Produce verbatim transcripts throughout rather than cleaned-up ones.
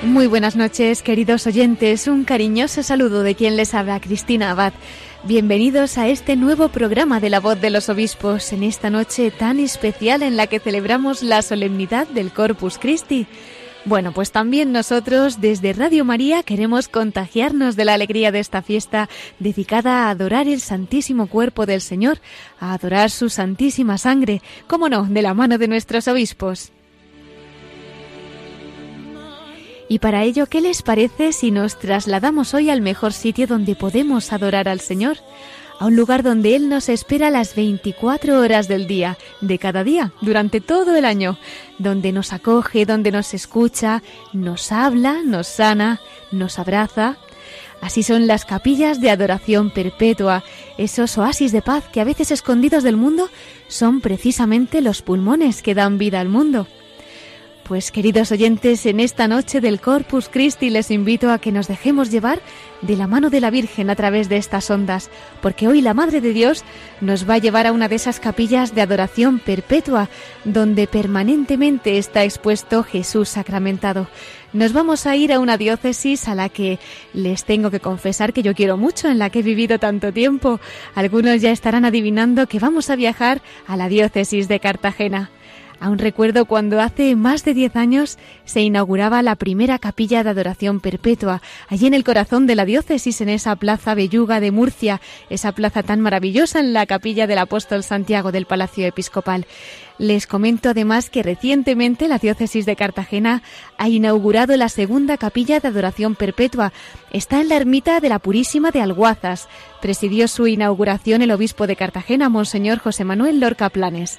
Muy buenas noches, queridos oyentes. Un cariñoso saludo de quien les habla, Cristina Abad. Bienvenidos a este nuevo programa de La Voz de los Obispos, en esta noche tan especial en la que celebramos la solemnidad del Corpus Christi. Bueno, pues también nosotros desde Radio María queremos contagiarnos de la alegría de esta fiesta dedicada a adorar el Santísimo Cuerpo del Señor, a adorar su Santísima Sangre, cómo no, de la mano de nuestros obispos. Y para ello, ¿qué les parece si nos trasladamos hoy al mejor sitio donde podemos adorar al Señor? A un lugar donde Él nos espera las veinticuatro horas del día, de cada día, durante todo el año, donde nos acoge, donde nos escucha, nos habla, nos sana, nos abraza. Así son las capillas de adoración perpetua, esos oasis de paz que a veces escondidos del mundo son precisamente los pulmones que dan vida al mundo. Pues, queridos oyentes, en esta noche del Corpus Christi les invito a que nos dejemos llevar de la mano de la Virgen a través de estas ondas, porque hoy la Madre de Dios nos va a llevar a una de esas capillas de adoración perpetua, donde permanentemente está expuesto Jesús sacramentado. Nos vamos a ir a una diócesis a la que les tengo que confesar que yo quiero mucho, en la que he vivido tanto tiempo. Algunos ya estarán adivinando que vamos a viajar a la diócesis de Cartagena. Aún recuerdo cuando hace más de diez años se inauguraba la primera capilla de adoración perpetua, allí en el corazón de la diócesis, en esa plaza Belluga de Murcia, esa plaza tan maravillosa, en la capilla del Apóstol Santiago del Palacio Episcopal. Les comento además que recientemente la diócesis de Cartagena ha inaugurado la segunda capilla de adoración perpetua. Está en la ermita de la Purísima de Alguazas. Presidió su inauguración el obispo de Cartagena, Monseñor José Manuel Lorca Planes.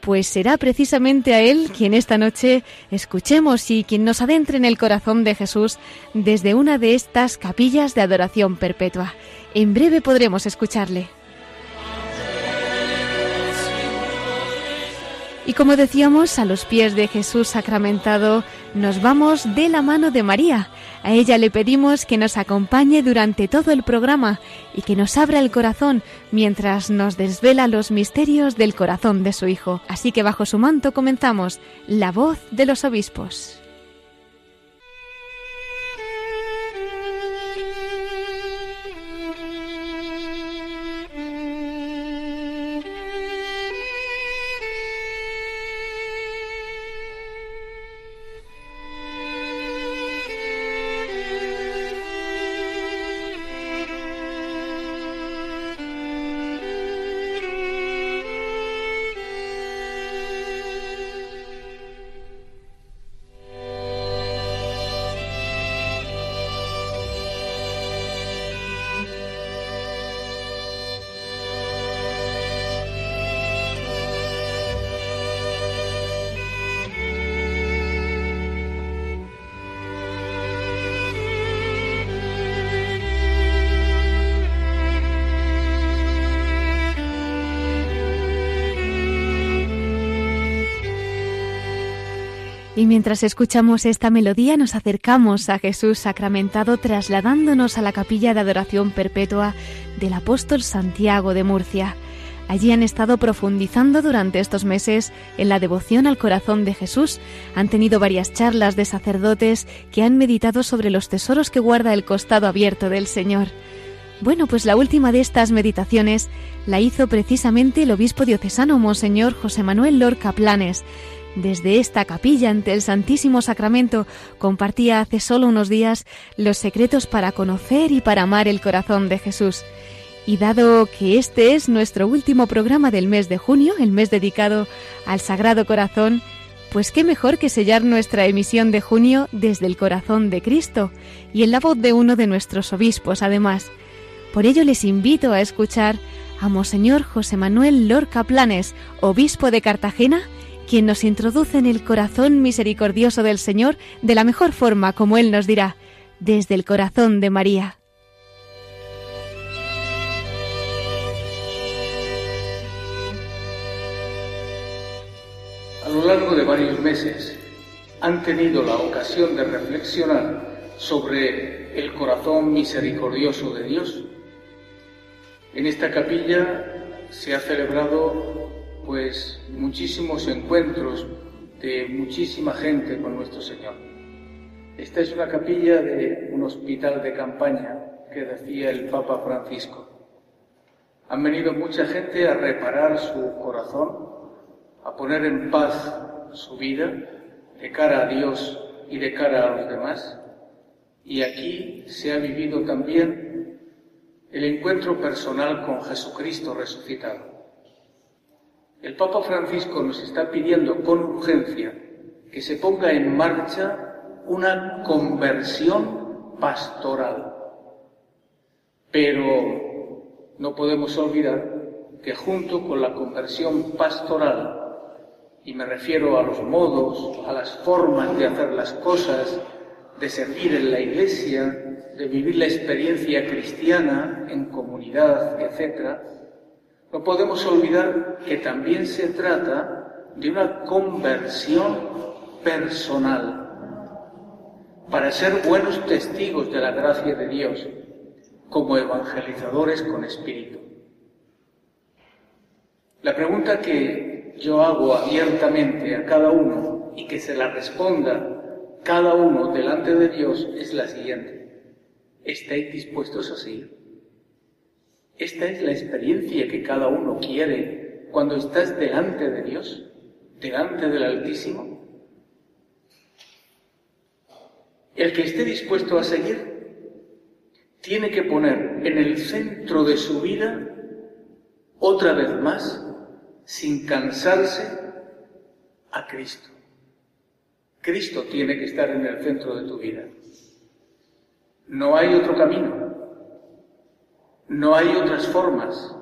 Pues será precisamente a él quien esta noche escuchemos y quien nos adentre en el corazón de Jesús desde una de estas capillas de adoración perpetua. En breve podremos escucharle. Y como decíamos, a los pies de Jesús sacramentado nos vamos de la mano de María. A ella le pedimos que nos acompañe durante todo el programa y que nos abra el corazón mientras nos desvela los misterios del corazón de su Hijo. Así que bajo su manto comenzamos La Voz de los Obispos. Y mientras escuchamos esta melodía nos acercamos a Jesús sacramentado, trasladándonos a la capilla de adoración perpetua del Apóstol Santiago de Murcia. Allí han estado profundizando durante estos meses en la devoción al corazón de Jesús. Han tenido varias charlas de sacerdotes que han meditado sobre los tesoros que guarda el costado abierto del Señor. Bueno, pues la última de estas meditaciones la hizo precisamente el obispo diocesano Monseñor José Manuel Lorca Planes. Desde esta capilla ante el Santísimo Sacramento compartía hace solo unos días los secretos para conocer y para amar el corazón de Jesús. Y dado que este es nuestro último programa del mes de junio, el mes dedicado al Sagrado Corazón, pues qué mejor que sellar nuestra emisión de junio desde el corazón de Cristo y en la voz de uno de nuestros obispos además. Por ello les invito a escuchar a Monseñor José Manuel Lorca Planes, obispo de Cartagena, quien nos introduce en el corazón misericordioso del Señor de la mejor forma, como Él nos dirá, desde el corazón de María. A lo largo de varios meses han tenido la ocasión de reflexionar sobre el corazón misericordioso de Dios. En esta capilla se ha celebrado pues muchísimos encuentros de muchísima gente con nuestro Señor. Esta es una capilla de un hospital de campaña que decía el Papa Francisco. Han venido mucha gente a reparar su corazón, a poner en paz su vida de cara a Dios y de cara a los demás. Y aquí se ha vivido también el encuentro personal con Jesucristo resucitado. El Papa Francisco nos está pidiendo con urgencia que se ponga en marcha una conversión pastoral. Pero no podemos olvidar que junto con la conversión pastoral, y me refiero a los modos, a las formas de hacer las cosas, de servir en la iglesia, de vivir la experiencia cristiana en comunidad, etcétera, no podemos olvidar que también se trata de una conversión personal, para ser buenos testigos de la gracia de Dios, como evangelizadores con espíritu. La pregunta que yo hago abiertamente a cada uno y que se la responda cada uno delante de Dios es la siguiente: ¿estáis dispuestos a seguir? Esta es la experiencia que cada uno quiere cuando estás delante de Dios, delante del Altísimo. El que esté dispuesto a seguir tiene que poner en el centro de su vida, otra vez más, sin cansarse, a Cristo. Cristo tiene que estar en el centro de tu vida. No hay otro camino. No hay otras formas.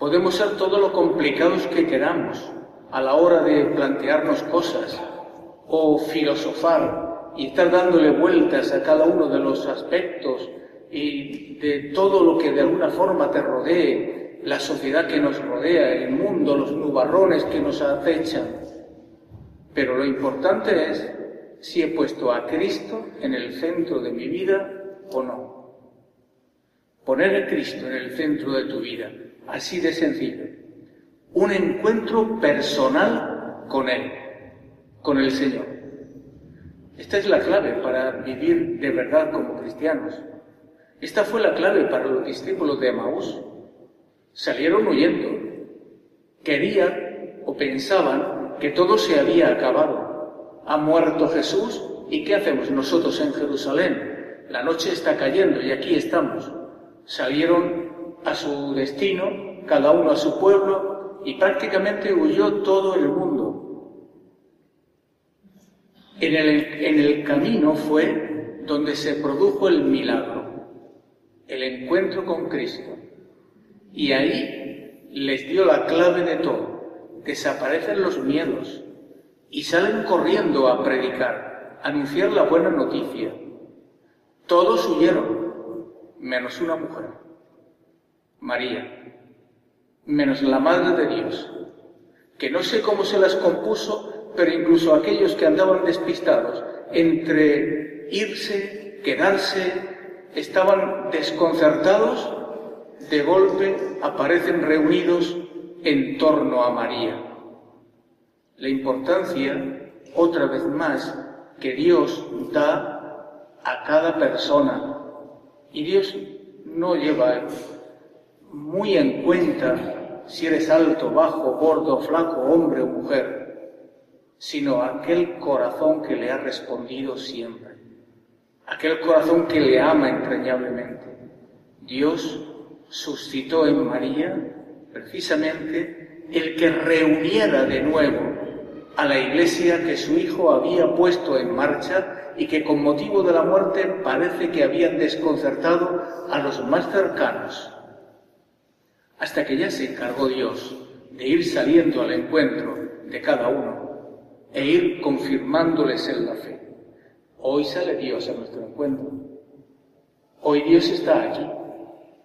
Podemos ser todo lo complicados que queramos a la hora de plantearnos cosas o filosofar y estar dándole vueltas a cada uno de los aspectos y de todo lo que de alguna forma te rodee, la sociedad que nos rodea, el mundo, los nubarrones que nos acechan. Pero lo importante es si he puesto a Cristo en el centro de mi vida o no. Poner a Cristo en el centro de tu vida, así de sencillo. Un encuentro personal con Él, con el Señor. Esta es la clave para vivir de verdad como cristianos. Esta fue la clave para los discípulos de Emaús. Salieron huyendo. Querían o pensaban que todo se había acabado. Ha muerto Jesús, ¿y qué hacemos nosotros en Jerusalén? La noche está cayendo y aquí estamos. Salieron a su destino, cada uno a su pueblo, y prácticamente huyó todo el mundo. En el, en el camino fue donde se produjo el milagro, el encuentro con Cristo. Y ahí les dio la clave de todo. Desaparecen los miedos y salen corriendo a predicar, a anunciar la buena noticia. Todos huyeron, menos una mujer, María, menos la Madre de Dios, que no sé cómo se las compuso, pero incluso aquellos que andaban despistados, entre irse, quedarse, estaban desconcertados. De golpe aparecen reunidos en torno a María. La importancia, otra vez más, que Dios da a cada persona. Y Dios no lleva muy en cuenta si eres alto, bajo, gordo, flaco, hombre o mujer, sino aquel corazón que le ha respondido siempre, aquel corazón que le ama entrañablemente. Dios suscitó en María, precisamente, el que reuniera de nuevo a la iglesia que su hijo había puesto en marcha y que con motivo de la muerte parece que habían desconcertado a los más cercanos. Hasta que ya se encargó Dios de ir saliendo al encuentro de cada uno e ir confirmándoles en la fe. Hoy sale Dios a nuestro encuentro. Hoy Dios está allí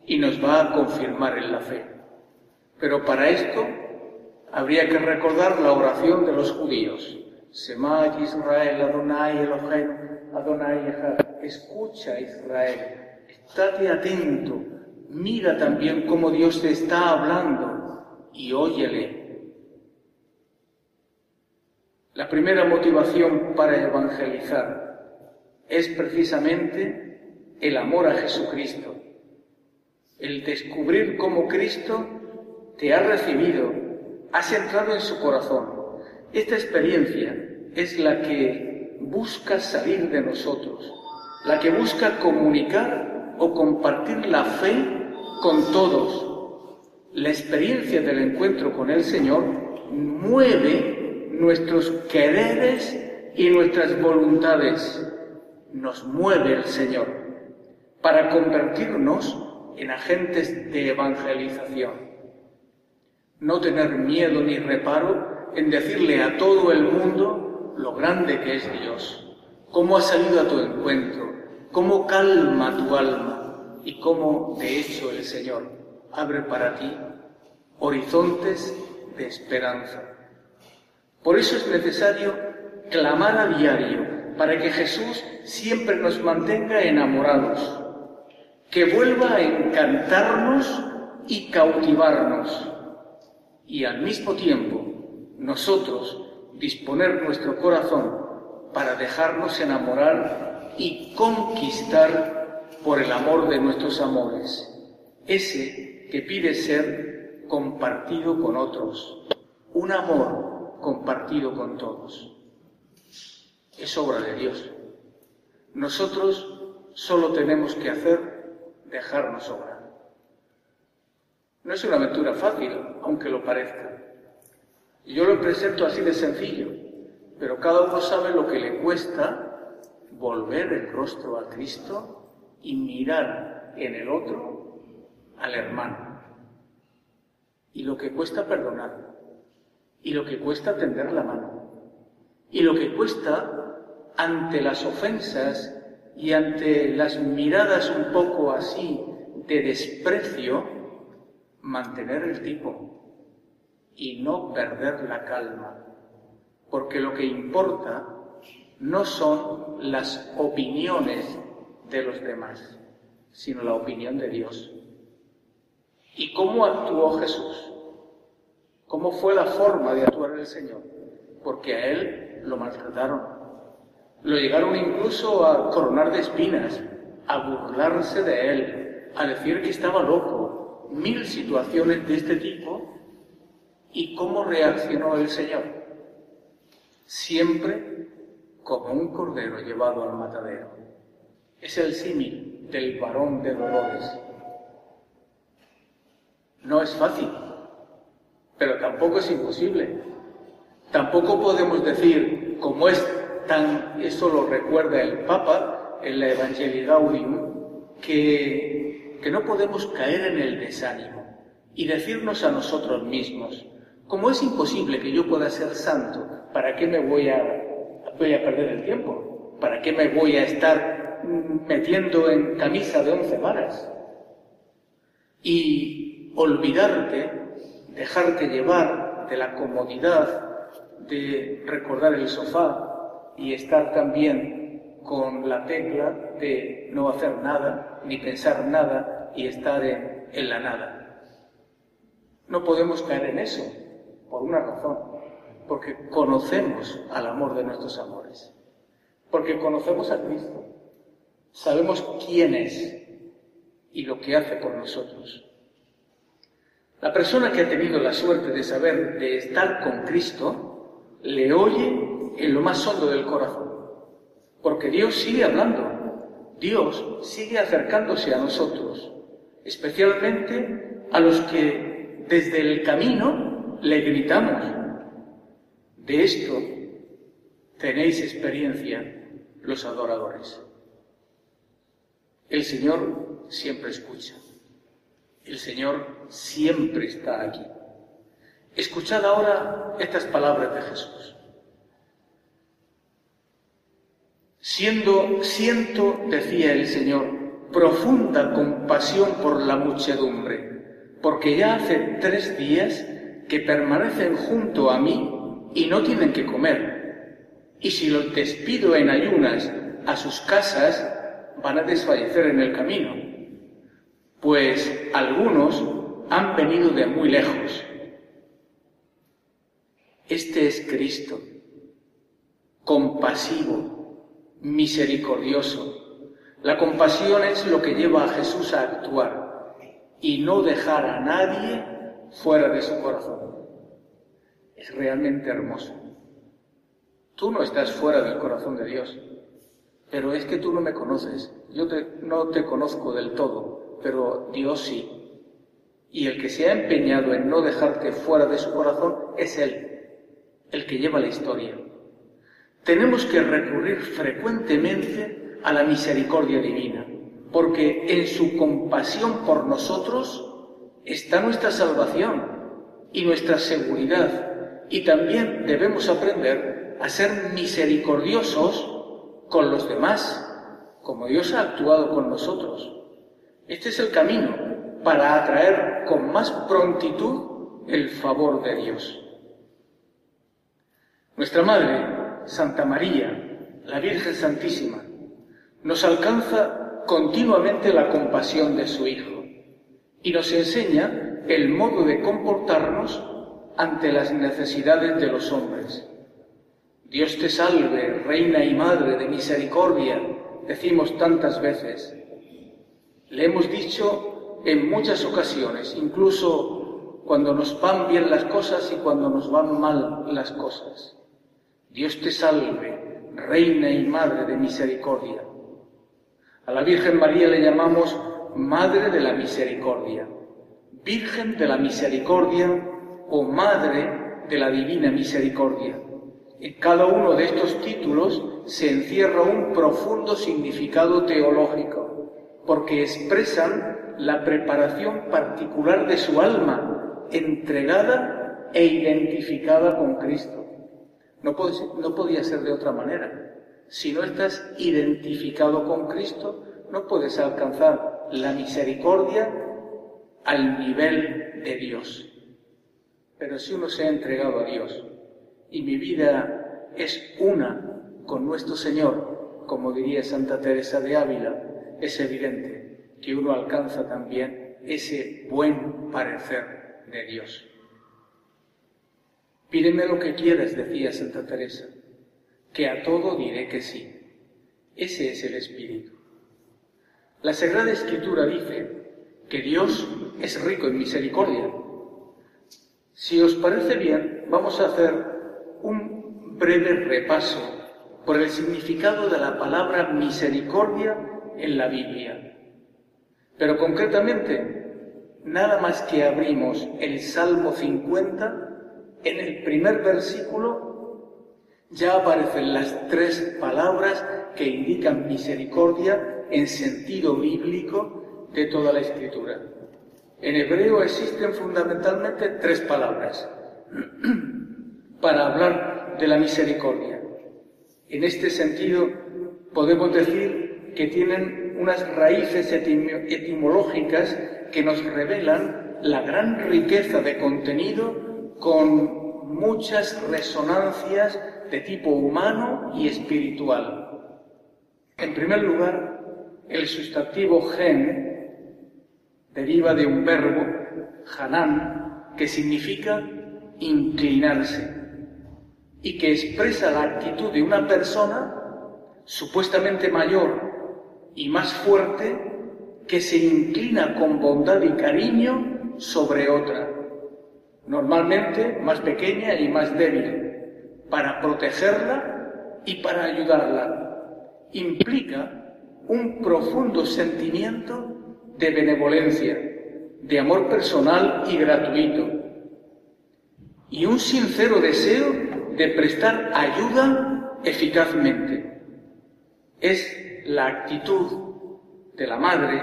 y nos va a confirmar en la fe. Pero para esto habría que recordar la oración de los judíos. Shema Israel, Adonai, Elohet, Adonai, Echad. Escucha, Israel, estate atento, mira también cómo Dios te está hablando y óyele. La primera motivación para evangelizar es precisamente el amor a Jesucristo, el descubrir cómo Cristo te ha recibido, has entrado en su corazón. Esta experiencia es la que busca salir de nosotros, la que busca comunicar o compartir la fe con todos. La experiencia del encuentro con el Señor mueve nuestros quereres y nuestras voluntades. Nos mueve el Señor para convertirnos en agentes de evangelización. No tener miedo ni reparo en decirle a todo el mundo lo grande que es Dios, cómo ha salido a tu encuentro, cómo calma tu alma y cómo de hecho el Señor abre para ti horizontes de esperanza. Por eso es necesario clamar a diario, para que Jesús siempre nos mantenga enamorados, que vuelva a encantarnos y cautivarnos, y al mismo tiempo nosotros disponer nuestro corazón para dejarnos enamorar y conquistar por el amor de nuestros amores, ese que pide ser compartido con otros, un amor compartido con todos. Es obra de Dios. Nosotros solo tenemos que hacer, dejarnos obrar. No es una aventura fácil, aunque lo parezca. Yo lo presento así de sencillo, pero cada uno sabe lo que le cuesta volver el rostro a Cristo y mirar en el otro al hermano. Y lo que cuesta perdonar. Y lo que cuesta tender la mano, y lo que cuesta ante las ofensas y ante las miradas un poco así de desprecio, mantener el tipo y no perder la calma, porque lo que importa no son las opiniones de los demás, sino la opinión de Dios. ¿Y cómo actuó Jesús? ¿Cómo fue la forma de actuar del Señor? Porque a Él lo maltrataron. Lo llegaron incluso a coronar de espinas, a burlarse de Él, a decir que estaba loco. Mil situaciones de este tipo. ¿Y cómo reaccionó el Señor? Siempre como un cordero llevado al matadero. Es el símil del varón de dolores. No es fácil. Pero tampoco es imposible. Tampoco podemos decir, como es tan, eso lo recuerda el Papa en la Evangelii Gaudium, que, que no podemos caer en el desánimo y decirnos a nosotros mismos, como es imposible que yo pueda ser santo, ¿para qué me voy a, voy a perder el tiempo? ¿Para qué me voy a estar metiendo en camisa de once varas? Y olvidarte, dejarte llevar de la comodidad de recordar el sofá y estar también con la tecla de no hacer nada, ni pensar nada y estar en, en la nada. No podemos caer en eso, por una razón, porque conocemos al amor de nuestros amores, porque conocemos a Cristo, sabemos quién es y lo que hace por nosotros. La persona que ha tenido la suerte de saber, de estar con Cristo, le oye en lo más hondo del corazón. Porque Dios sigue hablando, Dios sigue acercándose a nosotros, especialmente a los que desde el camino le gritamos. De esto tenéis experiencia los adoradores. El Señor siempre escucha. El Señor siempre está aquí. Escuchad ahora estas palabras de Jesús. Siendo, siento, decía el Señor, profunda compasión por la muchedumbre, porque ya hace tres días que permanecen junto a mí y no tienen que comer, y si los despido en ayunas a sus casas, van a desfallecer en el camino, pues algunos han venido de muy lejos. Este es Cristo, compasivo, misericordioso. La compasión es lo que lleva a Jesús a actuar y no dejar a nadie fuera de su corazón. Es realmente hermoso. Tú no estás fuera del corazón de Dios, pero es que tú no me conoces. Yo te, no te conozco del todo, pero Dios sí. Y el que se ha empeñado en no dejarte fuera de su corazón es Él, el que lleva la historia. Tenemos que recurrir frecuentemente a la misericordia divina, porque en su compasión por nosotros está nuestra salvación y nuestra seguridad, y también debemos aprender a ser misericordiosos con los demás, como Dios ha actuado con nosotros. Este es el camino para atraer con más prontitud el favor de Dios. Nuestra Madre, Santa María, la Virgen Santísima, nos alcanza continuamente la compasión de su Hijo y nos enseña el modo de comportarnos ante las necesidades de los hombres. Dios te salve, Reina y Madre de Misericordia, decimos tantas veces. Le hemos dicho en muchas ocasiones, incluso cuando nos van bien las cosas y cuando nos van mal las cosas. Dios te salve, Reina y Madre de Misericordia. A la Virgen María le llamamos Madre de la Misericordia, Virgen de la Misericordia o Madre de la Divina Misericordia. En cada uno de estos títulos se encierra un profundo significado teológico, porque expresan la preparación particular de su alma, entregada e identificada con Cristo. No, no podía ser de otra manera. Si no estás identificado con Cristo, no puedes alcanzar la misericordia al nivel de Dios. Pero si uno se ha entregado a Dios, y mi vida es una con nuestro Señor, como diría Santa Teresa de Ávila, es evidente que uno alcanza también ese buen parecer de Dios. Pídeme lo que quieras, decía Santa Teresa, que a todo diré que sí. Ese es el espíritu. La Sagrada Escritura dice que Dios es rico en misericordia. Si os parece bien, vamos a hacer un breve repaso por el significado de la palabra misericordia en la Biblia. Pero concretamente, nada más que abrimos el Salmo cincuenta, en el primer versículo ya aparecen las tres palabras que indican misericordia en sentido bíblico de toda la Escritura. En hebreo existen fundamentalmente tres palabras para hablar de la misericordia. En este sentido podemos decir que tienen unas raíces etim- etimológicas que nos revelan la gran riqueza de contenido con muchas resonancias de tipo humano y espiritual. En primer lugar, el sustantivo gen deriva de un verbo, hanán, que significa inclinarse y que expresa la actitud de una persona supuestamente mayor y más fuerte que se inclina con bondad y cariño sobre otra, normalmente más pequeña y más débil, para protegerla y para ayudarla. Implica un profundo sentimiento de benevolencia, de amor personal y gratuito, y un sincero deseo de prestar ayuda eficazmente. Es la actitud de la madre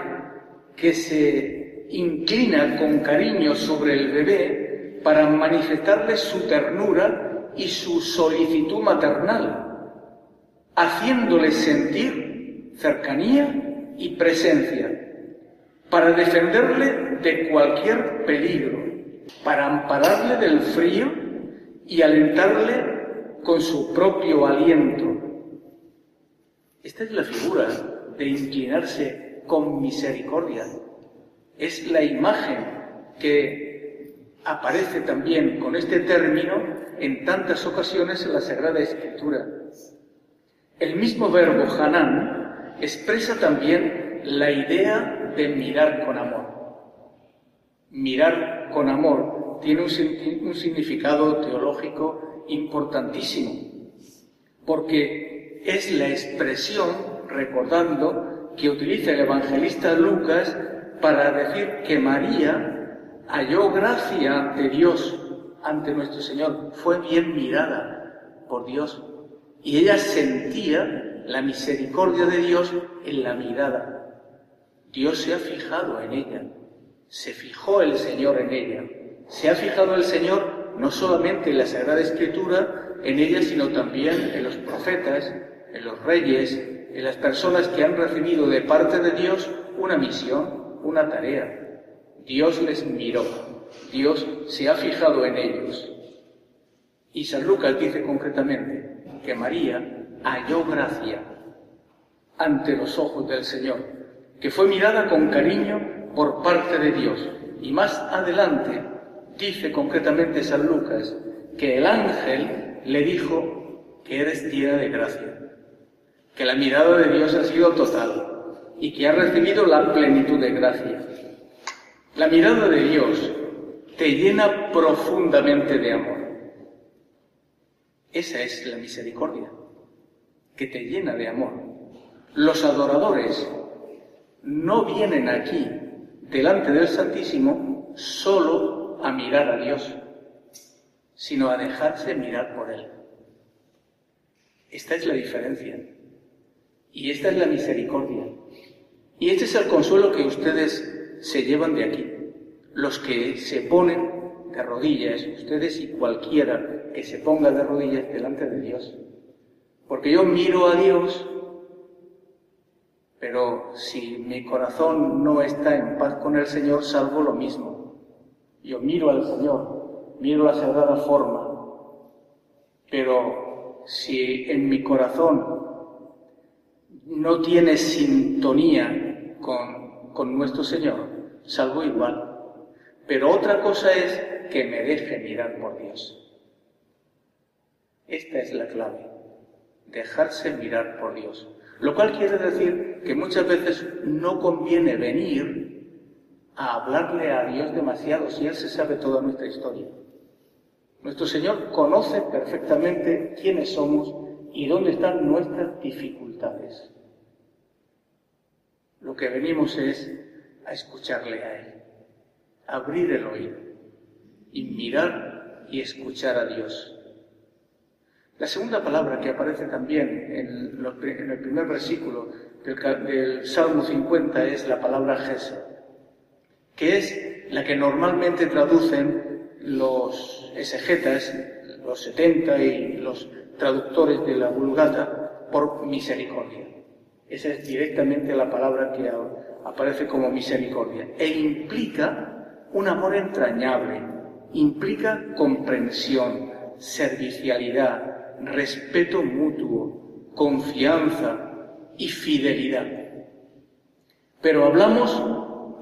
que se inclina con cariño sobre el bebé para manifestarle su ternura y su solicitud maternal, haciéndole sentir cercanía y presencia, para defenderle de cualquier peligro, para ampararle del frío y alentarle con su propio aliento. Esta es la figura de inclinarse con misericordia. Es la imagen que aparece también con este término en tantas ocasiones en la Sagrada Escritura. El mismo verbo hanán expresa también la idea de mirar con amor. Mirar con amor tiene un, un significado teológico importantísimo, porque es la expresión, recordando, que utiliza el evangelista Lucas para decir que María halló gracia ante Dios, ante nuestro Señor, fue bien mirada por Dios, y ella sentía la misericordia de Dios en la mirada. Dios se ha fijado en ella, se fijó el Señor en ella, se ha fijado el Señor no solamente en la Sagrada Escritura, en ella, sino también en los profetas, en los reyes, en las personas que han recibido de parte de Dios una misión, una tarea. Dios les miró, Dios se ha fijado en ellos. Y San Lucas dice concretamente que María halló gracia ante los ojos del Señor, que fue mirada con cariño por parte de Dios. Y más adelante dice concretamente San Lucas que el ángel le dijo que eres llena de gracia, que la mirada de Dios ha sido total y que ha recibido la plenitud de gracia. La mirada de Dios te llena profundamente de amor. Esa es la misericordia, que te llena de amor. Los adoradores no vienen aquí, delante del Santísimo, solo a mirar a Dios, sino a dejarse mirar por Él. Esta es la diferencia, y esta es la misericordia. Y este es el consuelo que ustedes se llevan de aquí, los que se ponen de rodillas, ustedes y cualquiera que se ponga de rodillas delante de Dios. Porque yo miro a Dios, pero si mi corazón no está en paz con el Señor, salvo lo mismo. Yo miro al Señor, miro la sagrada forma, pero si en mi corazón no tiene sintonía Con, con nuestro Señor, salvo igual. Pero otra cosa es que me deje mirar por Dios. Esta es la clave, dejarse mirar por Dios. Lo cual quiere decir que muchas veces no conviene venir a hablarle a Dios demasiado si Él se sabe toda nuestra historia. Nuestro Señor conoce perfectamente quiénes somos y dónde están nuestras dificultades. Lo que venimos es a escucharle a Él, abrir el oído y mirar y escuchar a Dios. La segunda palabra que aparece también en, los, en el primer versículo del, del Salmo cincuenta es la palabra Gesed, que es la que normalmente traducen los exegetas, los setenta y los traductores de la Vulgata por misericordia. Esa es directamente la palabra que aparece como misericordia. E implica un amor entrañable, implica comprensión, servicialidad, respeto mutuo, confianza y fidelidad. Pero hablamos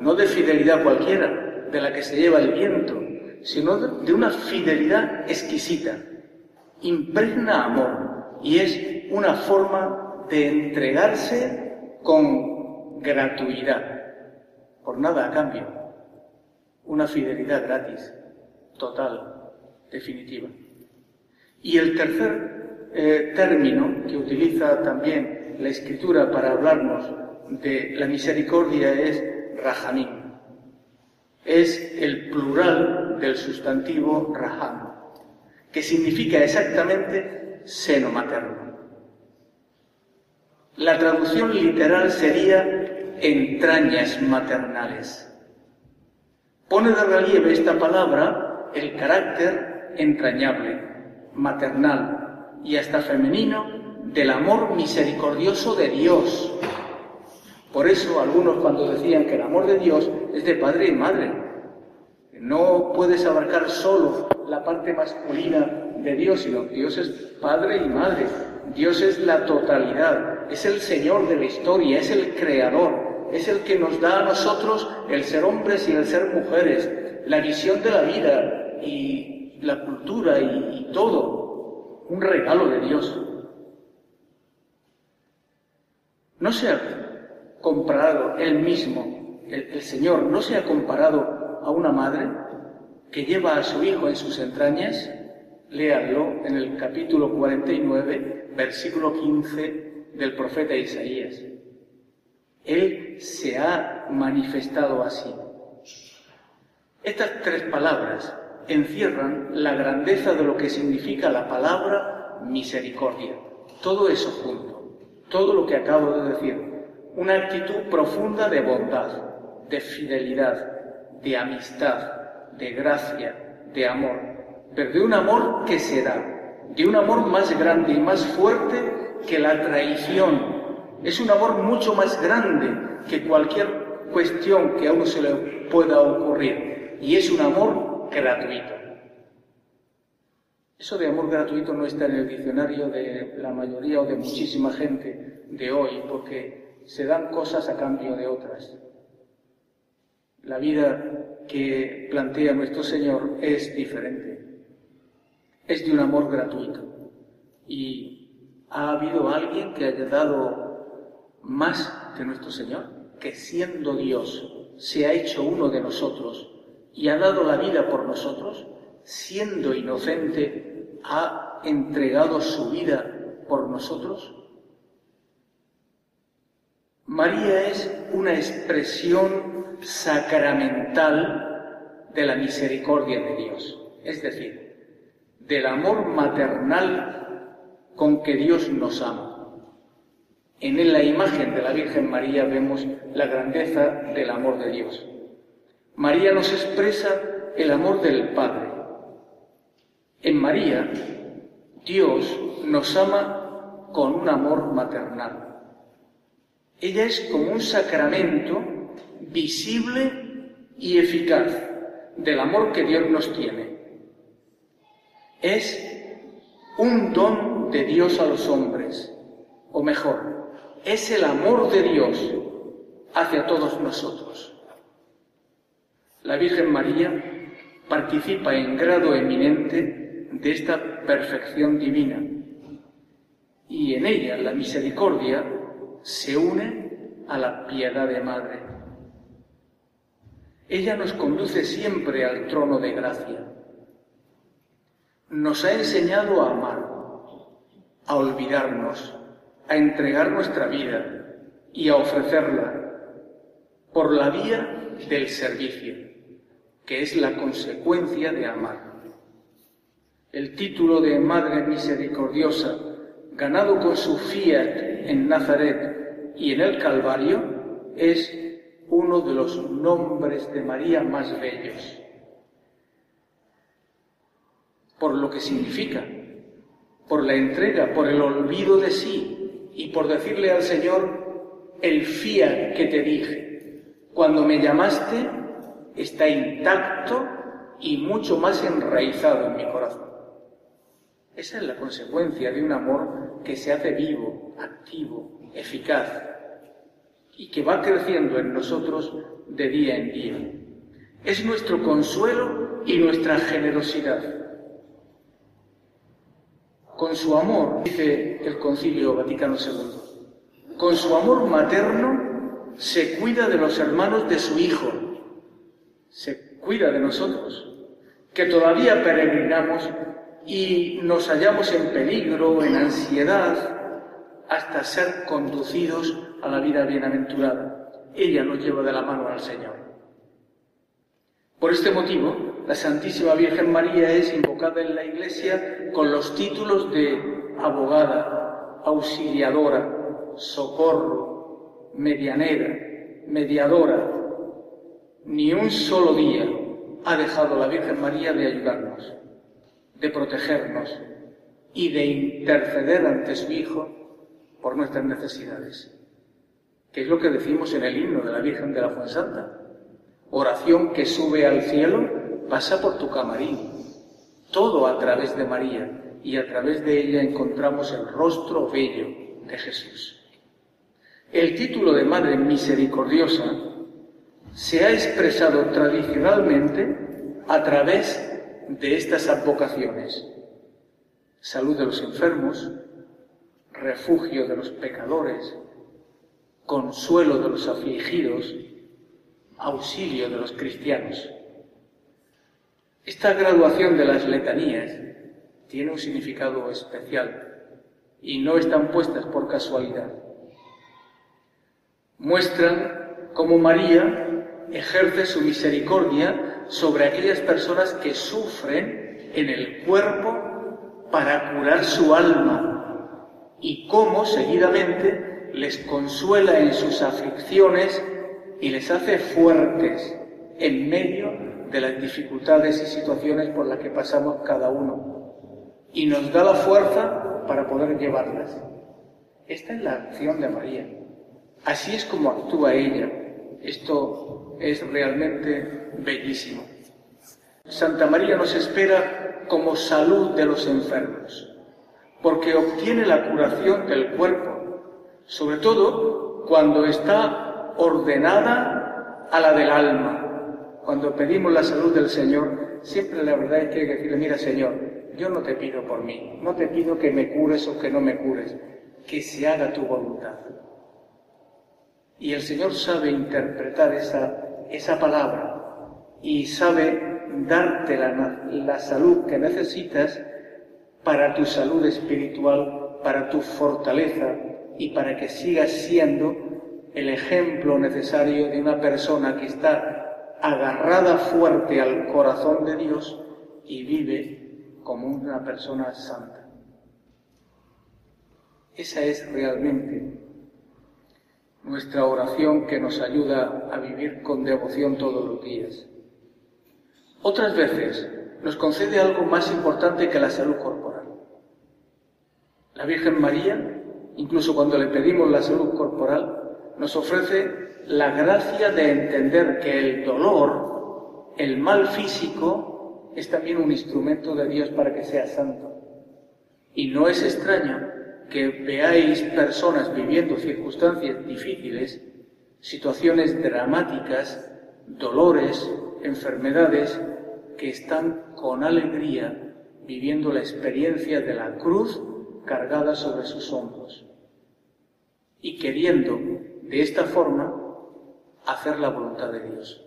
no de fidelidad cualquiera, de la que se lleva el viento, sino de una fidelidad exquisita. Impregna amor y es una forma de entregarse con gratuidad, por nada a cambio, una fidelidad gratis, total, definitiva. Y el tercer eh, término que utiliza también la Escritura para hablarnos de la misericordia es rahamim, es el plural del sustantivo raham, que significa exactamente seno materno. La traducción literal sería entrañas maternales. Pone de relieve esta palabra el carácter entrañable, maternal y hasta femenino del amor misericordioso de Dios. Por eso algunos cuando decían que el amor de Dios es de padre y madre, no puedes abarcar solo la parte masculina de Dios, sino que Dios es padre y madre. Dios es la totalidad, es el Señor de la historia, es el Creador, es el que nos da a nosotros el ser hombres y el ser mujeres, la visión de la vida y la cultura y, y todo, un regalo de Dios. No se ha comparado Él mismo, el, el Señor, no se ha comparado a una madre que lleva a su hijo en sus entrañas. Léalo en el capítulo cuarenta y nueve, versículo quince del profeta Isaías. Él se ha manifestado así. Estas tres palabras encierran la grandeza de lo que significa la palabra misericordia. Todo eso junto, todo lo que acabo de decir. Una actitud profunda de bondad, de fidelidad, de amistad, de gracia, de amor. Pero de un amor que se da, de un amor más grande y más fuerte que la traición. Es un amor mucho más grande que cualquier cuestión que a uno se le pueda ocurrir. Y es un amor gratuito. Eso de amor gratuito no está en el diccionario de la mayoría o de muchísima gente de hoy, porque se dan cosas a cambio de otras. La vida que plantea nuestro Señor es diferente. Es de un amor gratuito. ¿Y ha habido alguien que haya dado más que nuestro Señor? Que siendo Dios se ha hecho uno de nosotros y ha dado la vida por nosotros, siendo inocente ha entregado su vida por nosotros. María es una expresión sacramental de la misericordia de Dios, es decir, del amor maternal con que Dios nos ama. En la imagen de la Virgen María vemos la grandeza del amor de Dios. María nos expresa el amor del Padre. En María, Dios nos ama con un amor maternal. Ella es como un sacramento visible y eficaz del amor que Dios nos tiene. Es un don de Dios a los hombres, o mejor, es el amor de Dios hacia todos nosotros. La Virgen María participa en grado eminente de esta perfección divina, y en ella la misericordia se une a la piedad de madre. Ella nos conduce siempre al trono de gracia. Nos ha enseñado a amar, a olvidarnos, a entregar nuestra vida y a ofrecerla por la vía del servicio, que es la consecuencia de amar. El título de Madre Misericordiosa, ganado con su fiat en Nazaret y en el Calvario, es uno de los nombres de María más bellos, por lo que significa, por la entrega, por el olvido de sí y por decirle al Señor: el fiat que te dije cuando me llamaste está intacto y mucho más enraizado en mi corazón. Esa es la consecuencia de un amor que se hace vivo, activo, eficaz y que va creciendo en nosotros de día en día. Es nuestro consuelo y nuestra generosidad. Con su amor, dice el Concilio Vaticano segundo, con su amor materno se cuida de los hermanos de su Hijo, se cuida de nosotros, que todavía peregrinamos y nos hallamos en peligro, en ansiedad, hasta ser conducidos a la vida bienaventurada. Ella nos lleva de la mano al Señor. Por este motivo, la Santísima Virgen María es invocada en la Iglesia con los títulos de abogada, auxiliadora, socorro, medianera, mediadora. Ni un solo día ha dejado la Virgen María de ayudarnos, de protegernos y de interceder ante su Hijo por nuestras necesidades, que es lo que decimos en el himno de la Virgen de la Fuensanta. Oración que sube al cielo, pasa por tu camarín, todo a través de María, y a través de ella encontramos el rostro bello de Jesús. El título de Madre Misericordiosa se ha expresado tradicionalmente a través de estas advocaciones: salud de los enfermos, refugio de los pecadores, consuelo de los afligidos, auxilio de los cristianos. Esta graduación de las letanías tiene un significado especial y no están puestas por casualidad. Muestran cómo María ejerce su misericordia sobre aquellas personas que sufren en el cuerpo para curar su alma, y cómo seguidamente les consuela en sus aflicciones y les hace fuertes en medio de las dificultades y situaciones por las que pasamos cada uno, y nos da la fuerza para poder llevarlas. Esta es la acción de María. Así es como actúa ella. Esto es realmente bellísimo. Santa María nos espera como salud de los enfermos, porque obtiene la curación del cuerpo, sobre todo cuando está ordenada a la del alma. Cuando pedimos la salud del Señor, siempre la verdad es que hay que decirle: mira, Señor, yo no te pido por mí, no te pido que me cures o que no me cures, que se haga tu voluntad. Y el Señor sabe interpretar esa, esa palabra y sabe darte la, la salud que necesitas para tu salud espiritual, para tu fortaleza y para que sigas siendo el ejemplo necesario de una persona que está agarrada fuerte al corazón de Dios y vive como una persona santa. Esa es realmente nuestra oración, que nos ayuda a vivir con devoción todos los días. Otras veces nos concede algo más importante que la salud corporal. La Virgen María, incluso cuando le pedimos la salud corporal, nos ofrece la gracia de entender que el dolor, el mal físico, es también un instrumento de Dios para que sea santo. Y no es extraño que veáis personas viviendo circunstancias difíciles, situaciones dramáticas, dolores, enfermedades, que están con alegría viviendo la experiencia de la cruz cargada sobre sus hombros y queriendo de esta forma hacer la voluntad de Dios.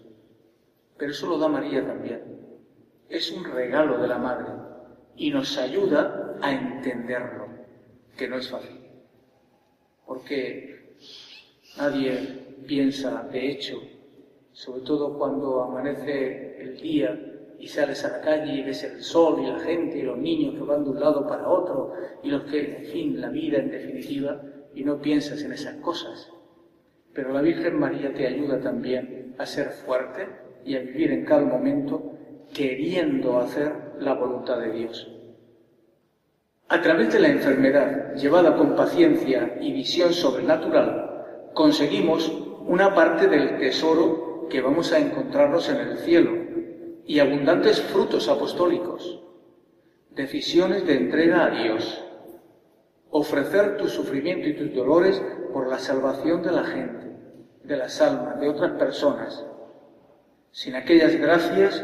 Pero eso lo da María también. Es un regalo de la Madre y nos ayuda a entenderlo, que no es fácil, porque nadie piensa, de hecho, sobre todo cuando amanece el día y sales a la calle y ves el sol y la gente y los niños que van de un lado para otro y los que, en fin, la vida en definitiva, y no piensas en esas cosas. Pero la Virgen María te ayuda también a ser fuerte y a vivir en cada momento queriendo hacer la voluntad de Dios. A través de la enfermedad, llevada con paciencia y visión sobrenatural, conseguimos una parte del tesoro que vamos a encontrarnos en el cielo, y abundantes frutos apostólicos, decisiones de entrega a Dios, ofrecer tu sufrimiento y tus dolores por la salvación de la gente, de las almas, de otras personas. Sin aquellas gracias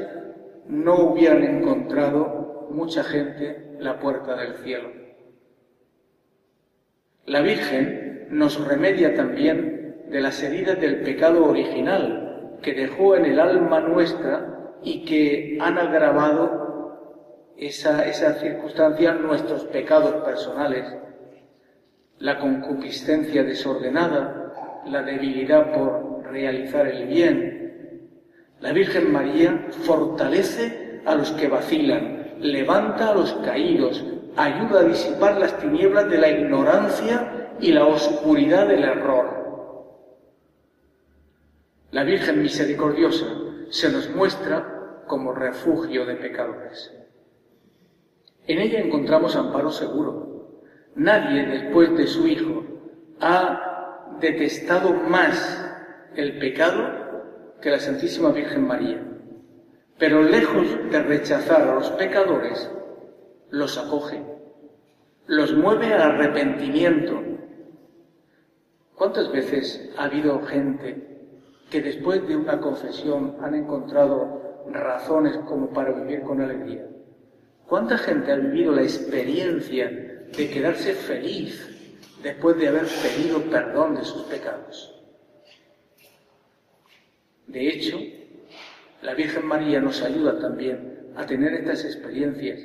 no hubieran encontrado mucha gente la puerta del cielo. La Virgen nos remedia también de las heridas del pecado original que dejó en el alma nuestra y que han agravado esa, esa circunstancia, nuestros pecados personales: la concupiscencia desordenada, la debilidad por realizar el bien. La Virgen María fortalece a los que vacilan, levanta a los caídos, ayuda a disipar las tinieblas de la ignorancia y la oscuridad del error. La Virgen Misericordiosa se nos muestra como refugio de pecadores. En ella encontramos amparo seguro. Nadie después de su Hijo ha detestado más el pecado que la Santísima Virgen María. Pero lejos de rechazar a los pecadores, los acoge, los mueve al arrepentimiento. ¿Cuántas veces ha habido gente que después de una confesión han encontrado razones como para vivir con alegría? ¿Cuánta gente ha vivido la experiencia de quedarse feliz después de haber pedido perdón de sus pecados? De hecho, la Virgen María nos ayuda también a tener estas experiencias.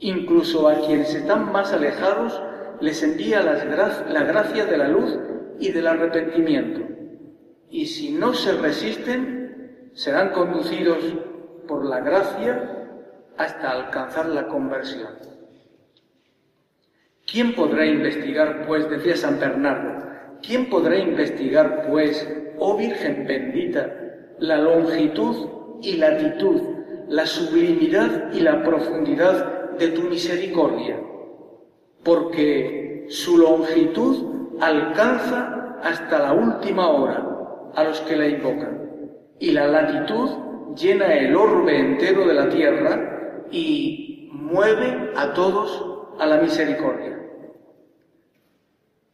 Incluso a quienes están más alejados les envía las gra- la gracia de la luz y del arrepentimiento. Y si no se resisten, serán conducidos por la gracia hasta alcanzar la conversión. ¿Quién podrá investigar, pues, decía San Bernardo, ¿quién podrá investigar, pues, oh Virgen bendita, la longitud y latitud, la sublimidad y la profundidad de tu misericordia? Porque su longitud alcanza hasta la última hora a los que la invocan, y la latitud llena el orbe entero de la tierra y mueve a todos a la misericordia.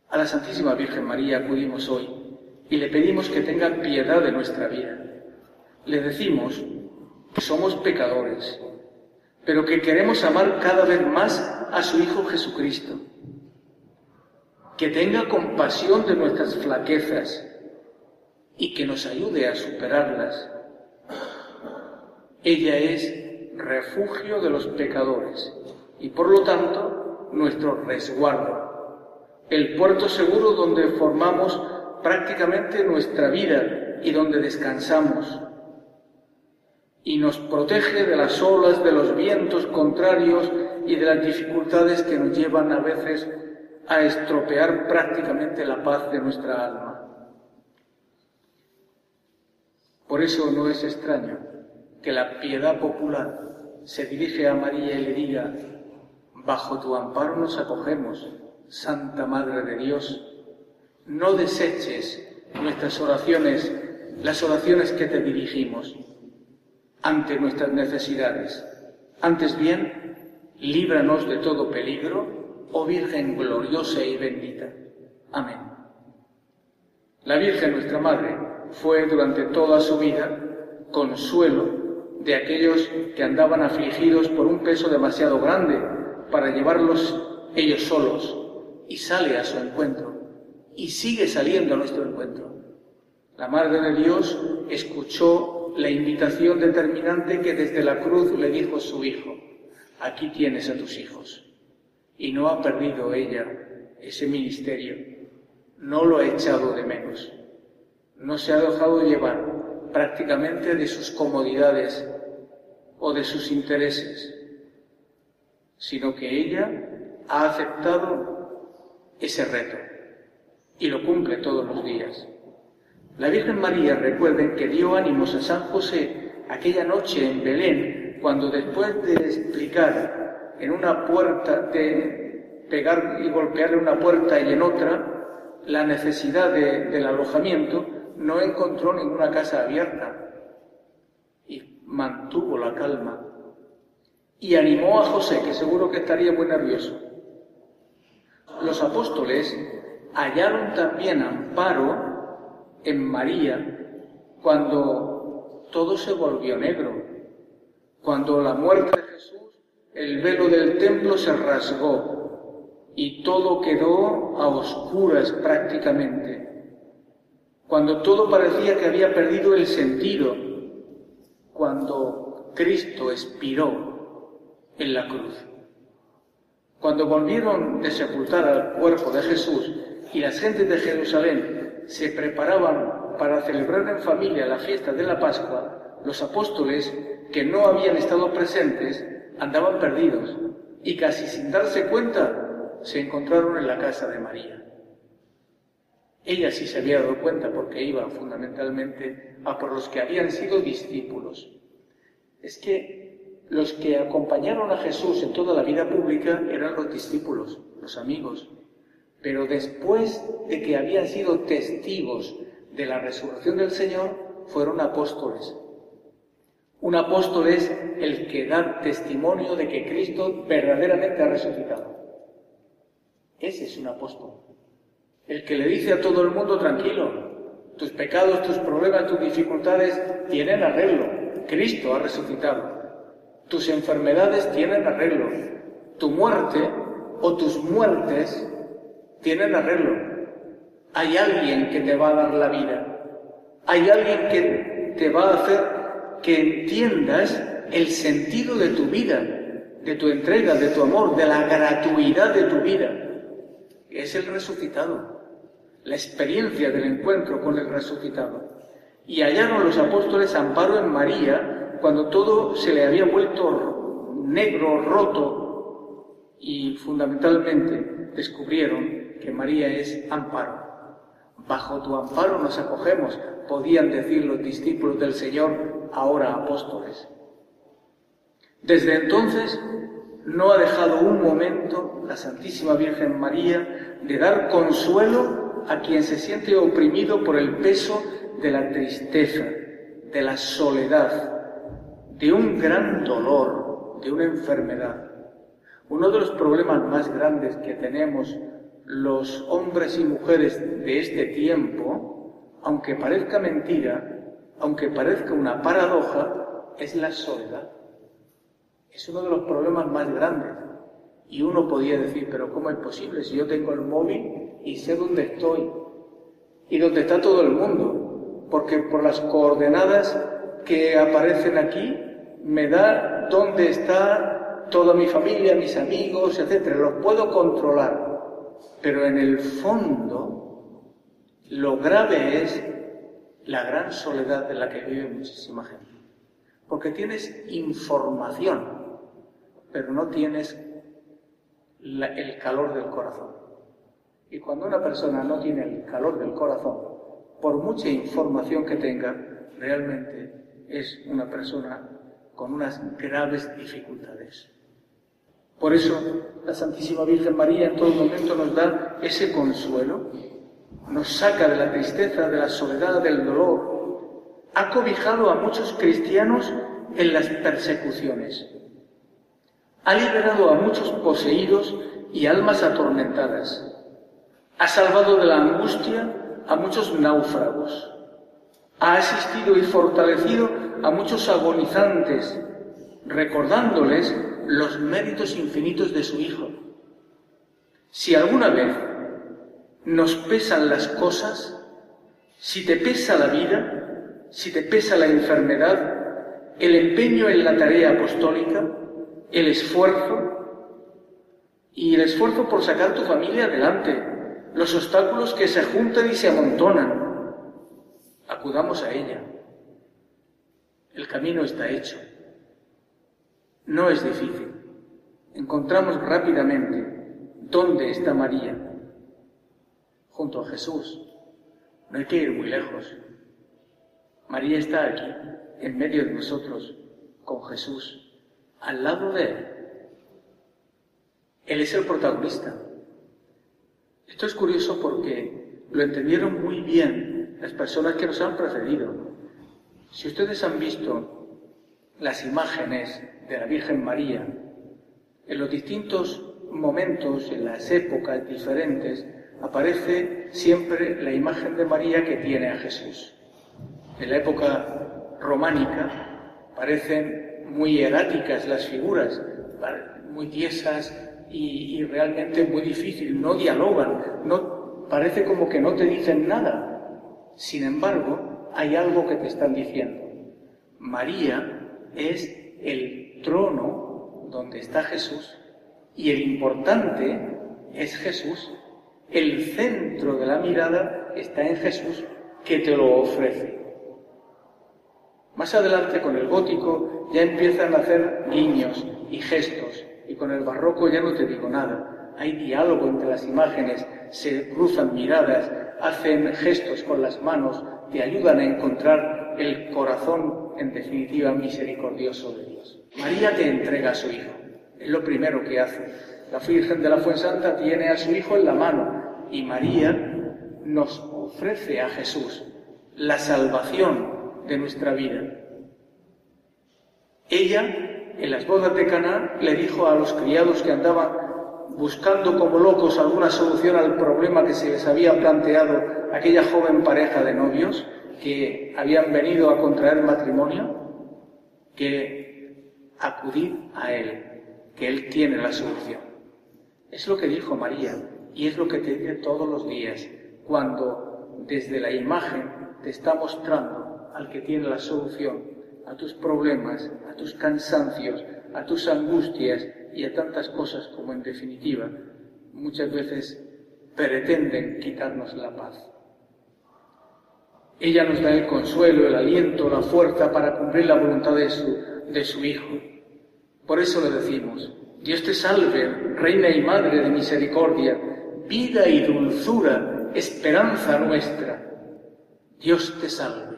A la Santísima Virgen María acudimos hoy y le pedimos que tenga piedad de nuestra vida. Le decimos que somos pecadores, pero que queremos amar cada vez más a su Hijo Jesucristo. Que tenga compasión de nuestras flaquezas y que nos ayude a superarlas. Ella es refugio de los pecadores y, por lo tanto, nuestro resguardo. El puerto seguro donde formamos prácticamente nuestra vida y donde descansamos, y nos protege de las olas, de los vientos contrarios y de las dificultades que nos llevan a veces a estropear prácticamente la paz de nuestra alma. Por eso no es extraño que la piedad popular se dirige a María y le diga: bajo tu amparo nos acogemos, Santa Madre de Dios. No deseches nuestras oraciones, las oraciones que te dirigimos ante nuestras necesidades. Antes bien, líbranos de todo peligro, oh Virgen gloriosa y bendita. Amén. La Virgen, nuestra Madre, fue durante toda su vida consuelo de aquellos que andaban afligidos por un peso demasiado grande para llevarlos ellos solos, y sale a su encuentro. Y sigue saliendo a nuestro encuentro. La Madre de Dios escuchó la invitación determinante que desde la cruz le dijo su Hijo: aquí tienes a tus hijos. Y no ha perdido ella ese ministerio, no lo ha echado de menos, no se ha dejado llevar prácticamente de sus comodidades o de sus intereses, sino que ella ha aceptado ese reto y lo cumple todos los días. La Virgen María, recuerden, que dio ánimos a San José aquella noche en Belén, cuando después de explicar en una puerta, de pegar y golpearle una puerta y en otra, la necesidad de, del alojamiento, no encontró ninguna casa abierta y mantuvo la calma. Y animó a José, que seguro que estaría muy nervioso. Los apóstoles hallaron también amparo en María cuando todo se volvió negro, cuando la muerte de Jesús, el velo del templo se rasgó y todo quedó a oscuras prácticamente, cuando todo parecía que había perdido el sentido, cuando Cristo expiró en la cruz. Cuando volvieron de sepultar al cuerpo de Jesús y las gentes de Jerusalén se preparaban para celebrar en familia la fiesta de la Pascua, los apóstoles, que no habían estado presentes, andaban perdidos y casi sin darse cuenta se encontraron en la casa de María. Ella sí se había dado cuenta, porque iba fundamentalmente a por los que habían sido discípulos. Es que Los que acompañaron a Jesús en toda la vida pública eran los discípulos, los amigos. Pero después de que habían sido testigos de la resurrección del Señor, fueron apóstoles. Un apóstol es el que da testimonio de que Cristo verdaderamente ha resucitado. Ese es un apóstol. El que le dice a todo el mundo, tranquilo, tus pecados, tus problemas, tus dificultades tienen arreglo. Cristo ha resucitado. Tus enfermedades tienen arreglo. Tu muerte o tus muertes tienen arreglo. Hay alguien que te va a dar la vida. Hay alguien que te va a hacer que entiendas el sentido de tu vida, de tu entrega, de tu amor, de la gratuidad de tu vida. Es el resucitado, la experiencia del encuentro con el resucitado. Y hallaron los apóstoles amparo en María, cuando todo se le había vuelto negro, roto, y fundamentalmente descubrieron que María es amparo. Bajo tu amparo nos acogemos, podían decir los discípulos del Señor, ahora apóstoles. Desde entonces no ha dejado un momento la Santísima Virgen María de dar consuelo a quien se siente oprimido por el peso de la tristeza, de la soledad, de un gran dolor, de una enfermedad. Uno de los problemas más grandes que tenemos los hombres y mujeres de este tiempo, aunque parezca mentira, aunque parezca una paradoja, es la soledad. Es uno de los problemas más grandes. Y uno podía decir, pero ¿cómo es posible si yo tengo el móvil y sé dónde estoy? Y dónde está todo el mundo, porque por las coordenadas que aparecen aquí me da dónde está toda mi familia, mis amigos, etcétera. Los puedo controlar, pero en el fondo lo grave es la gran soledad de la que vive muchísima gente, porque tienes información, pero no tienes la, el calor del corazón. Y cuando una persona no tiene el calor del corazón, por mucha información que tenga, realmente es una persona con unas graves dificultades. Por eso, la Santísima Virgen María en todo momento nos da ese consuelo, nos saca de la tristeza, de la soledad, del dolor. Ha cobijado a muchos cristianos en las persecuciones. Ha liberado a muchos poseídos y almas atormentadas. Ha salvado de la angustia a muchos náufragos. Ha asistido y fortalecido a muchos agonizantes, recordándoles los méritos infinitos de su Hijo. Si alguna vez nos pesan las cosas, si te pesa la vida, si te pesa la enfermedad, el empeño en la tarea apostólica, el esfuerzo, y el esfuerzo por sacar tu familia adelante, los obstáculos que se juntan y se amontonan, acudamos a ella. El camino está hecho. No es difícil. Encontramos rápidamente dónde está María. Junto a Jesús. No hay que ir muy lejos. María está aquí, en medio de nosotros, con Jesús, al lado de Él. Él es el protagonista. Esto es curioso porque lo entendieron muy bien las personas que nos han precedido. Si ustedes han visto las imágenes de la Virgen María, en los distintos momentos, en las épocas diferentes, aparece siempre la imagen de María que tiene a Jesús. En la época románica parecen muy hieráticas las figuras, muy tiesas y, y realmente muy difícil, no dialogan, no, parece como que no te dicen nada. Sin embargo, hay algo que te están diciendo. María es el trono donde está Jesús, y el importante es Jesús. El centro de la mirada está en Jesús, que te lo ofrece. Más adelante, con el gótico, ya empiezan a hacer guiños y gestos, y con el barroco ya no te digo nada. Hay diálogo entre las imágenes, se cruzan miradas, hacen gestos con las manos, te ayudan a encontrar el corazón, en definitiva, misericordioso de Dios. María te entrega a su hijo. Es lo primero que hace. La Virgen de la Fuensanta tiene a su hijo en la mano y María nos ofrece a Jesús la salvación de nuestra vida. Ella, en las bodas de Caná, le dijo a los criados que andaban buscando como locos alguna solución al problema que se les había planteado aquella joven pareja de novios que habían venido a contraer matrimonio, que acudid a Él, que Él tiene la solución. Es lo que dijo María y es lo que te dice todos los días, cuando desde la imagen te está mostrando al que tiene la solución a tus problemas, a tus cansancios, a tus angustias y a tantas cosas como en definitiva muchas veces pretenden quitarnos la paz. Ella nos da el consuelo, el aliento, la fuerza para cumplir la voluntad de su, de su Hijo. Por eso le decimos: Dios te salve, Reina y Madre de Misericordia, vida y dulzura, esperanza nuestra. Dios te salve.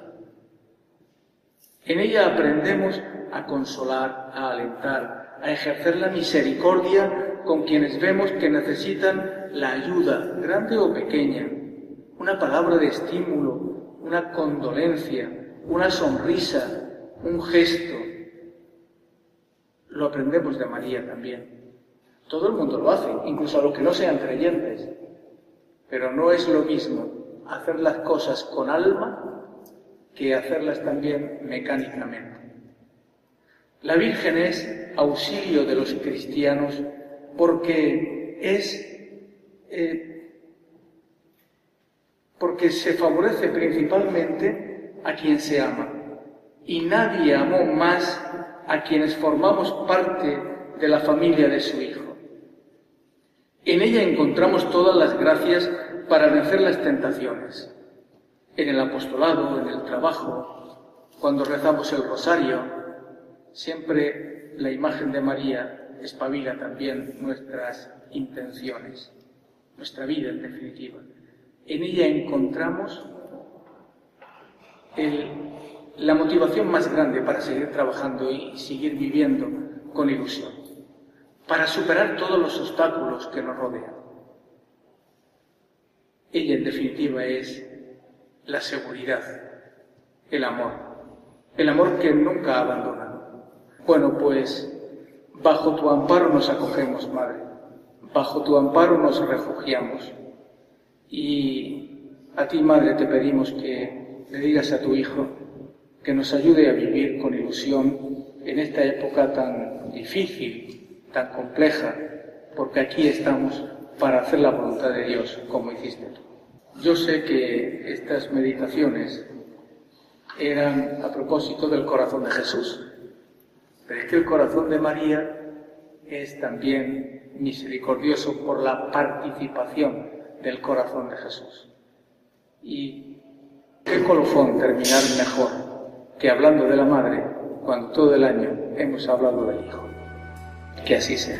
En ella aprendemos a consolar, a alentar, a ejercer la misericordia con quienes vemos que necesitan la ayuda, grande o pequeña, una palabra de estímulo, una condolencia, una sonrisa, un gesto. Lo aprendemos de María también. Todo el mundo lo hace, incluso a los que no sean creyentes. Pero no es lo mismo hacer las cosas con alma que hacerlas también mecánicamente. La Virgen es auxilio de los cristianos porque es eh, porque se favorece principalmente a quien se ama, y nadie amó más a quienes formamos parte de la familia de su Hijo. En ella encontramos todas las gracias para vencer las tentaciones, en el apostolado, en el trabajo, cuando rezamos el rosario. Siempre la imagen de María espabila también nuestras intenciones, nuestra vida en definitiva. En ella encontramos el, la motivación más grande para seguir trabajando y seguir viviendo con ilusión, para superar todos los obstáculos que nos rodean. Ella, en definitiva, es la seguridad, el amor, el amor que nunca abandona. Bueno, pues, bajo tu amparo nos acogemos, Madre, bajo tu amparo nos refugiamos. Y a ti, Madre, te pedimos que le digas a tu Hijo que nos ayude a vivir con ilusión en esta época tan difícil, tan compleja, porque aquí estamos para hacer la voluntad de Dios, como hiciste tú. Yo sé que estas meditaciones eran a propósito del corazón de Jesús, pero es que el corazón de María es también misericordioso por la participación del corazón de Jesús. Y qué colofón terminar mejor que hablando de la Madre, cuando todo el año hemos hablado del Hijo. Que así sea.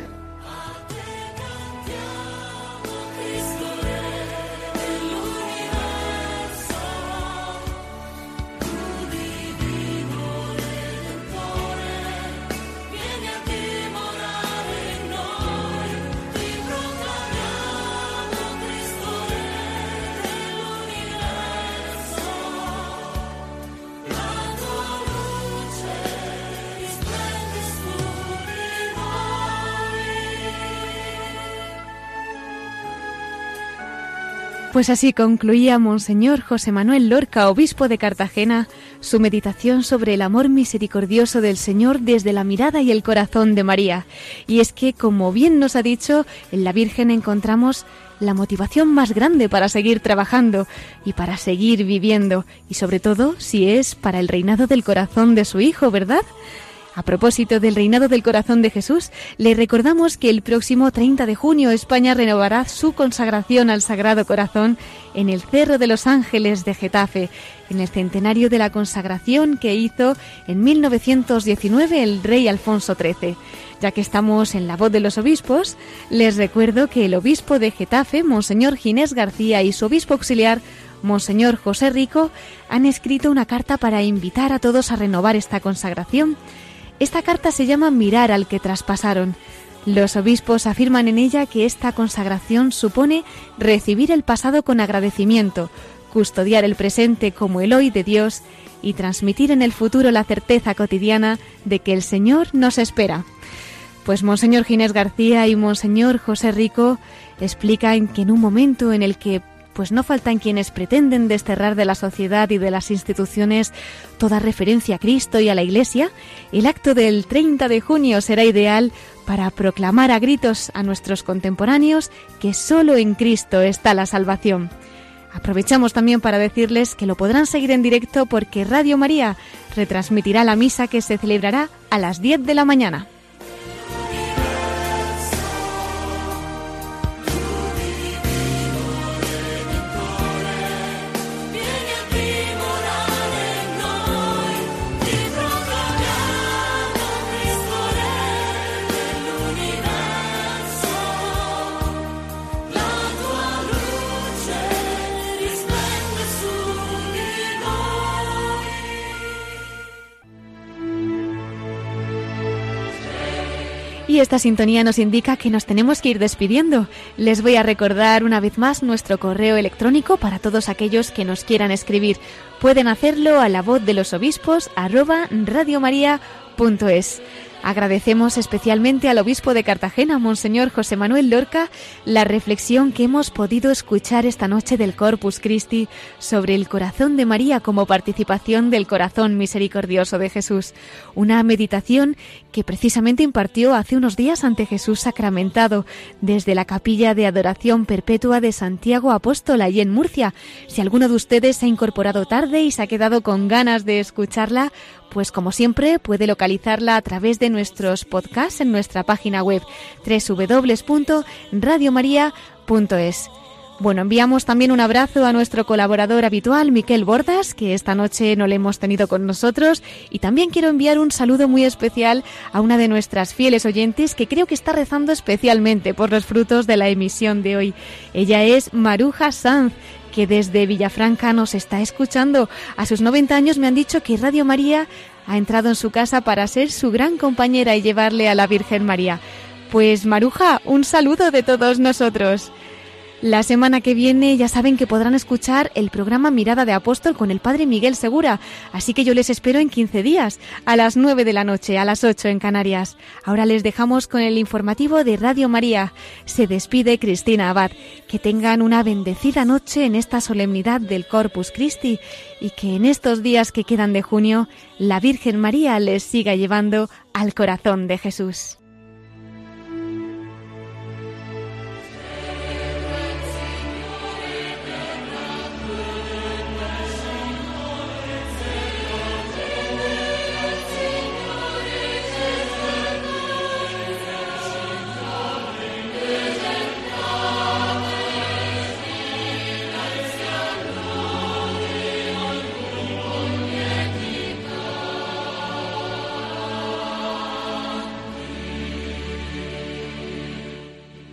Pues así concluía Monseñor José Manuel Lorca, obispo de Cartagena, su meditación sobre el amor misericordioso del Señor desde la mirada y el corazón de María. Y es que, como bien nos ha dicho, en la Virgen encontramos la motivación más grande para seguir trabajando y para seguir viviendo, y sobre todo si es para el reinado del corazón de su Hijo, ¿verdad? A propósito del reinado del corazón de Jesús, le recordamos que el próximo treinta de junio España renovará su consagración al Sagrado Corazón en el Cerro de los Ángeles de Getafe, en el centenario de la consagración que hizo en mil novecientos diecinueve el rey Alfonso trece. Ya que estamos en la voz de los obispos, les recuerdo que el obispo de Getafe, Monseñor Ginés García, y su obispo auxiliar, Monseñor José Rico, han escrito una carta para invitar a todos a renovar esta consagración. Esta carta se llama Mirar al que traspasaron. Los obispos afirman en ella que esta consagración supone recibir el pasado con agradecimiento, custodiar el presente como el hoy de Dios y transmitir en el futuro la certeza cotidiana de que el Señor nos espera. Pues Monseñor Ginés García y Monseñor José Rico explican que en un momento en el que pues no faltan quienes pretenden desterrar de la sociedad y de las instituciones toda referencia a Cristo y a la Iglesia, el acto del treinta de junio será ideal para proclamar a gritos a nuestros contemporáneos que solo en Cristo está la salvación. Aprovechamos también para decirles que lo podrán seguir en directo porque Radio María retransmitirá la misa que se celebrará a las diez de la mañana. Y esta sintonía nos indica que nos tenemos que ir despidiendo. Les voy a recordar una vez más nuestro correo electrónico para todos aquellos que nos quieran escribir. Pueden hacerlo a la voz de los obispos arroba radiomaria.es. Agradecemos especialmente al obispo de Cartagena, Monseñor José Manuel Lorca, la reflexión que hemos podido escuchar esta noche del Corpus Christi sobre el corazón de María como participación del corazón misericordioso de Jesús. Una meditación que precisamente impartió hace unos días ante Jesús sacramentado desde la Capilla de Adoración Perpetua de Santiago Apóstol, allí en Murcia. Si alguno de ustedes se ha incorporado tarde y se ha quedado con ganas de escucharla, pues como siempre puede localizarla a través de nuestros podcasts en nuestra página web doble u doble u doble u punto radio maria punto es. Bueno, enviamos también un abrazo a nuestro colaborador habitual, Miquel Bordas, que esta noche no le hemos tenido con nosotros, y también quiero enviar un saludo muy especial a una de nuestras fieles oyentes que creo que está rezando especialmente por los frutos de la emisión de hoy. Ella es Maruja Sanz, que desde Villafranca nos está escuchando. A sus noventa años me han dicho que Radio María ha entrado en su casa para ser su gran compañera y llevarle a la Virgen María. Pues Maruja, un saludo de todos nosotros. La semana que viene ya saben que podrán escuchar el programa Mirada de Apóstol con el padre Miguel Segura, así que yo les espero en quince días, a las nueve de la noche, a las ocho en Canarias. Ahora les dejamos con el informativo de Radio María. Se despide Cristina Abad. Que tengan una bendecida noche en esta solemnidad del Corpus Christi y que en estos días que quedan de junio, la Virgen María les siga llevando al corazón de Jesús.